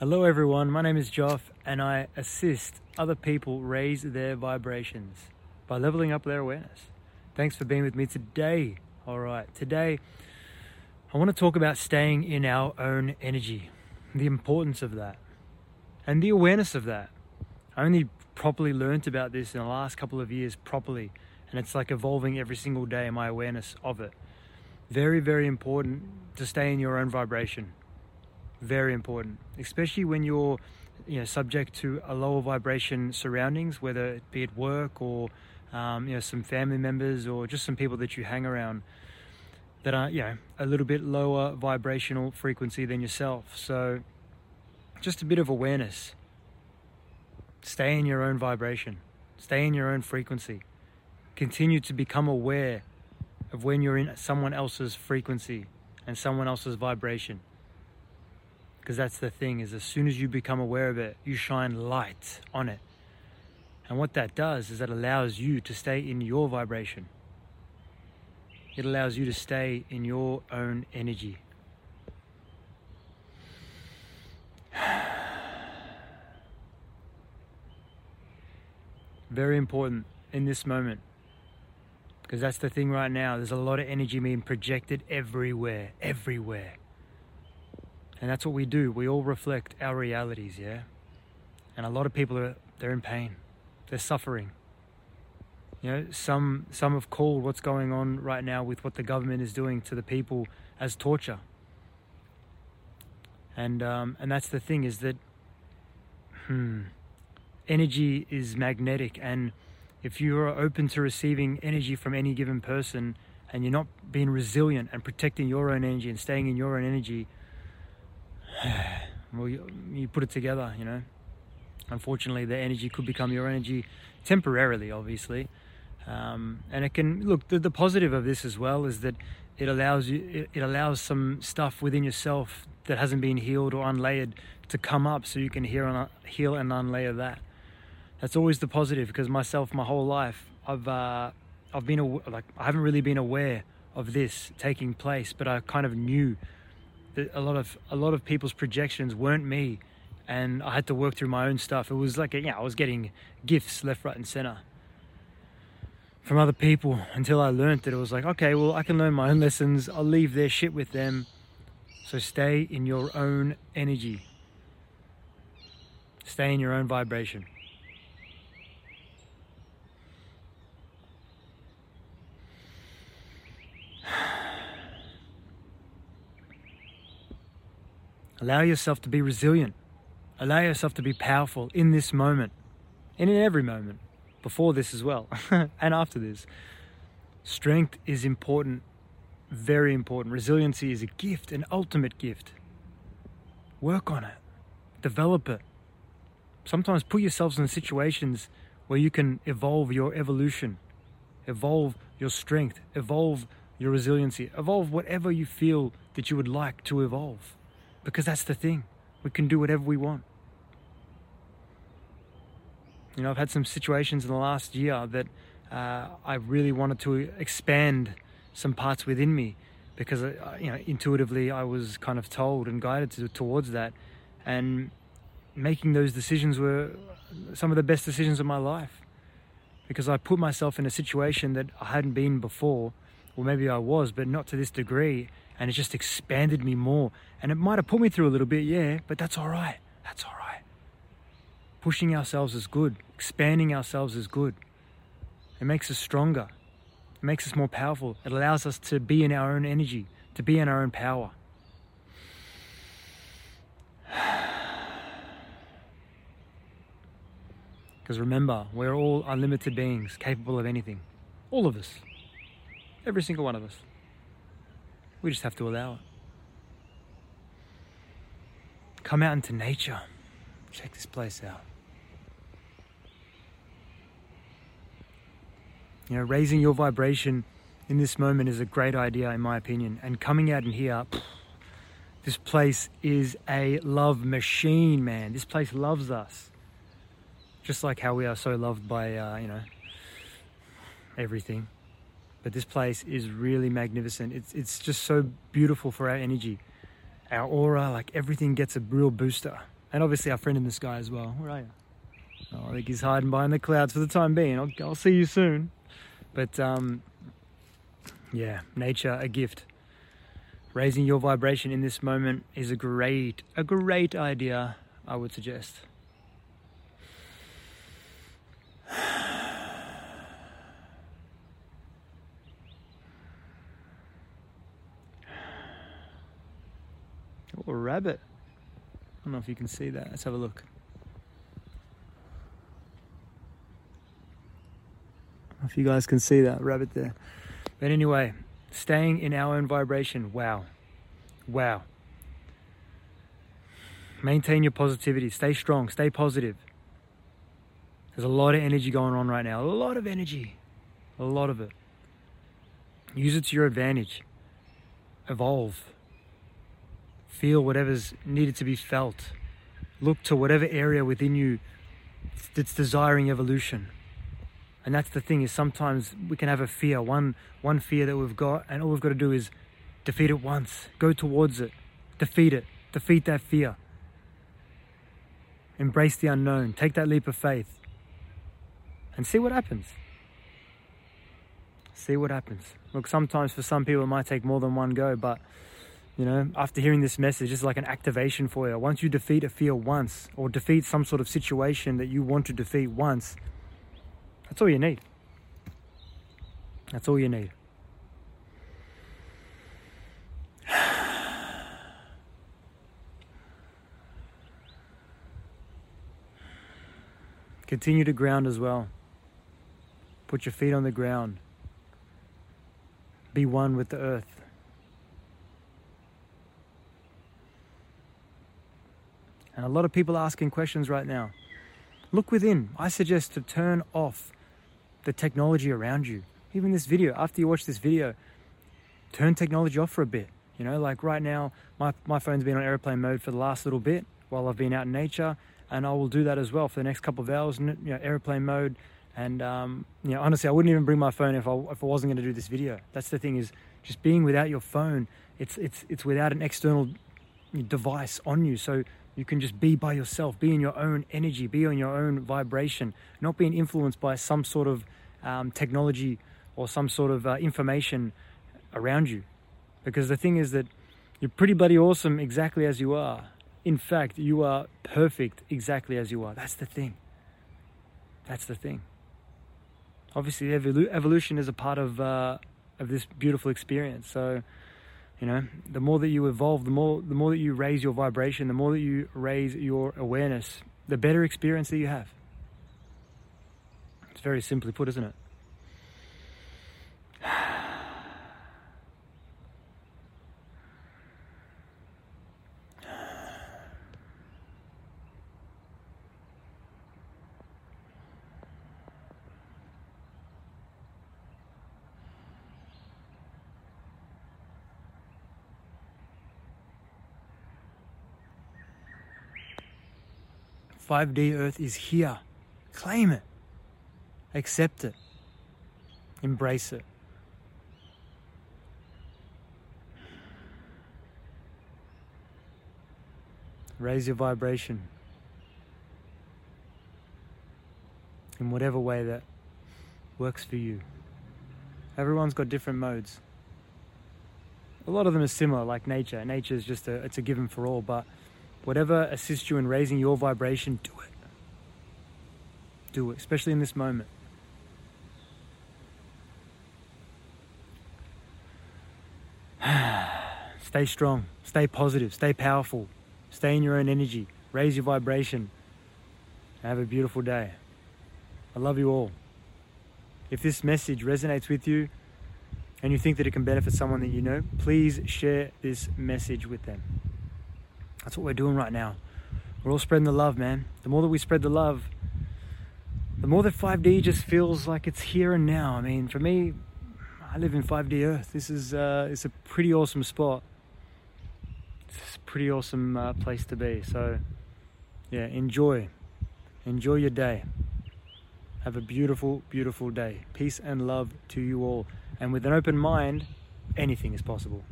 Hello everyone, my name is Joff and I assist other people raise their vibrations by leveling up their awareness. Thanks for being with me today. All right, today I want to talk about staying in our own energy, the importance of that and the awareness of that. I only properly learnt about this in the last couple of years properly, and it's like evolving every single day, my awareness of it. Very, very important to stay in your own vibration. Very important, especially when you're subject to a lower vibration surroundings, whether it be at work or some family members or just some people that you hang around that are a little bit lower vibrational frequency than yourself. So just a bit of awareness, stay in your own vibration, stay in your own frequency, continue to become aware of when you're in someone else's frequency and someone else's vibration. Because that's the thing, is as soon as you become aware of it, you shine light on it. And what that does is that allows you to stay in your vibration. It allows you to stay in your own energy. Very important in this moment. Because that's the thing right now, there's a lot of energy being projected everywhere. And that's what we do. We all reflect our realities, yeah? And a lot of people they're in pain. They're suffering. Some have called what's going on right now with what the government is doing to the people as torture. And that's the thing, is that energy is magnetic, and if you are open to receiving energy from any given person and you're not being resilient and protecting your own energy and staying in your own energy, well, you put it together, Unfortunately, the energy could become your energy temporarily, obviously. And it can, look, the positive of this as well is that it allows some stuff within yourself that hasn't been healed or unlayered to come up, so you can heal and unlayer that. That's always the positive, because myself, my whole life, I haven't really been aware of this taking place, but I kind of knew that a lot of people's projections weren't me, and I had to work through my own stuff. It was like I was getting gifts left, right and center from other people, until I learned that it was like, okay, well, I can learn my own lessons, I'll leave their shit with them. So stay in your own energy, stay in your own vibration. Allow yourself to be resilient. Allow yourself to be powerful in this moment and in every moment, before this as well, and after this. Strength is important, very important. Resiliency is a gift, an ultimate gift. Work on it, develop it. Sometimes put yourselves in situations where you can evolve your evolution, evolve your strength, evolve your resiliency, evolve whatever you feel that you would like to evolve. Because that's the thing, we can do whatever we want. I've had some situations in the last year that I really wanted to expand some parts within me, because intuitively I was kind of told and guided towards that, and making those decisions were some of the best decisions of my life, because I put myself in a situation that I hadn't been before. Well, maybe I was, but not to this degree. And it just expanded me more. And it might have put me through a little bit, yeah, but that's all right. That's all right. Pushing ourselves is good. Expanding ourselves is good. It makes us stronger. It makes us more powerful. It allows us to be in our own energy, to be in our own power. Because remember, we're all unlimited beings, capable of anything. All of us. Every single one of us. We just have to allow it. Come out into nature. Check this place out. Raising your vibration in this moment is a great idea, in my opinion. And coming out in here, this place is a love machine, man. This place loves us. Just like how we are so loved by, everything. But this place is really magnificent. It's just so beautiful for our energy, our aura, like everything gets a real booster. And obviously our friend in the sky as well. Where are you? Oh, I think he's hiding behind the clouds for the time being. I'll see you soon. But yeah, nature, a gift. Raising your vibration in this moment is a great idea, I would suggest. Oh, a rabbit. I don't know if you can see that. Let's have a look. If you guys can see that rabbit there. But anyway, staying in our own vibration. Wow. Wow. Maintain your positivity. Stay strong. Stay positive. There's a lot of energy going on right now. A lot of energy. A lot of it. Use it to your advantage. Evolve. Feel whatever's needed to be felt. Look to whatever area within you that's desiring evolution. And that's the thing, is sometimes we can have a fear, one fear that we've got, and all we've got to do is defeat it once. Go towards it. Defeat that fear. Embrace the unknown. Take that leap of faith. And see what happens. See what happens. Look, sometimes for some people it might take more than one go, but you know, after hearing this message, it's like an activation for you. Once you defeat a fear once, or defeat some sort of situation that you want to defeat once, that's all you need. That's all you need. Continue to ground as well. Put your feet on the ground. Be one with the earth. And a lot of people are asking questions right now. Look within. I suggest to turn off the technology around you. Even this video, after you watch this video, turn technology off for a bit. You know, like right now, my phone's been on airplane mode for the last little bit while I've been out in nature, and I will do that as well for the next couple of hours, you know, airplane mode. And, you know, honestly, I wouldn't even bring my phone if I wasn't going to do this video. That's the thing, is just being without your phone. It's without an external device on you. So you can just be by yourself, be in your own energy, be on your own vibration, not being influenced by some sort of technology or some sort of information around you. Because the thing is that you're pretty bloody awesome exactly as you are. In fact, you are perfect exactly as you are. That's the thing. That's the thing. Obviously, evolution is a part of this beautiful experience. So, you know, the more that you evolve, the more that you raise your vibration, the more that you raise your awareness, the better experience that you have. It's very simply put, isn't it? Five D Earth is here. Claim it. Accept it. Embrace it. Raise your vibration in whatever way that works for you. Everyone's got different modes. A lot of them are similar, like nature. Nature is just it's a given for all, but whatever assists you in raising your vibration, do it. Do it, especially in this moment. Stay strong, stay positive, stay powerful, stay in your own energy, raise your vibration. Have a beautiful day. I love you all. If this message resonates with you and you think that it can benefit someone that you know, please share this message with them. That's what we're doing right now. We're all spreading the love, man. The more that we spread the love, the more that 5D just feels like it's here and now. I mean, for me, I live in 5D Earth. This is it's a pretty awesome spot. It's a pretty awesome place to be. So, yeah, enjoy. Enjoy your day. Have a beautiful, beautiful day. Peace and love to you all. And with an open mind, anything is possible.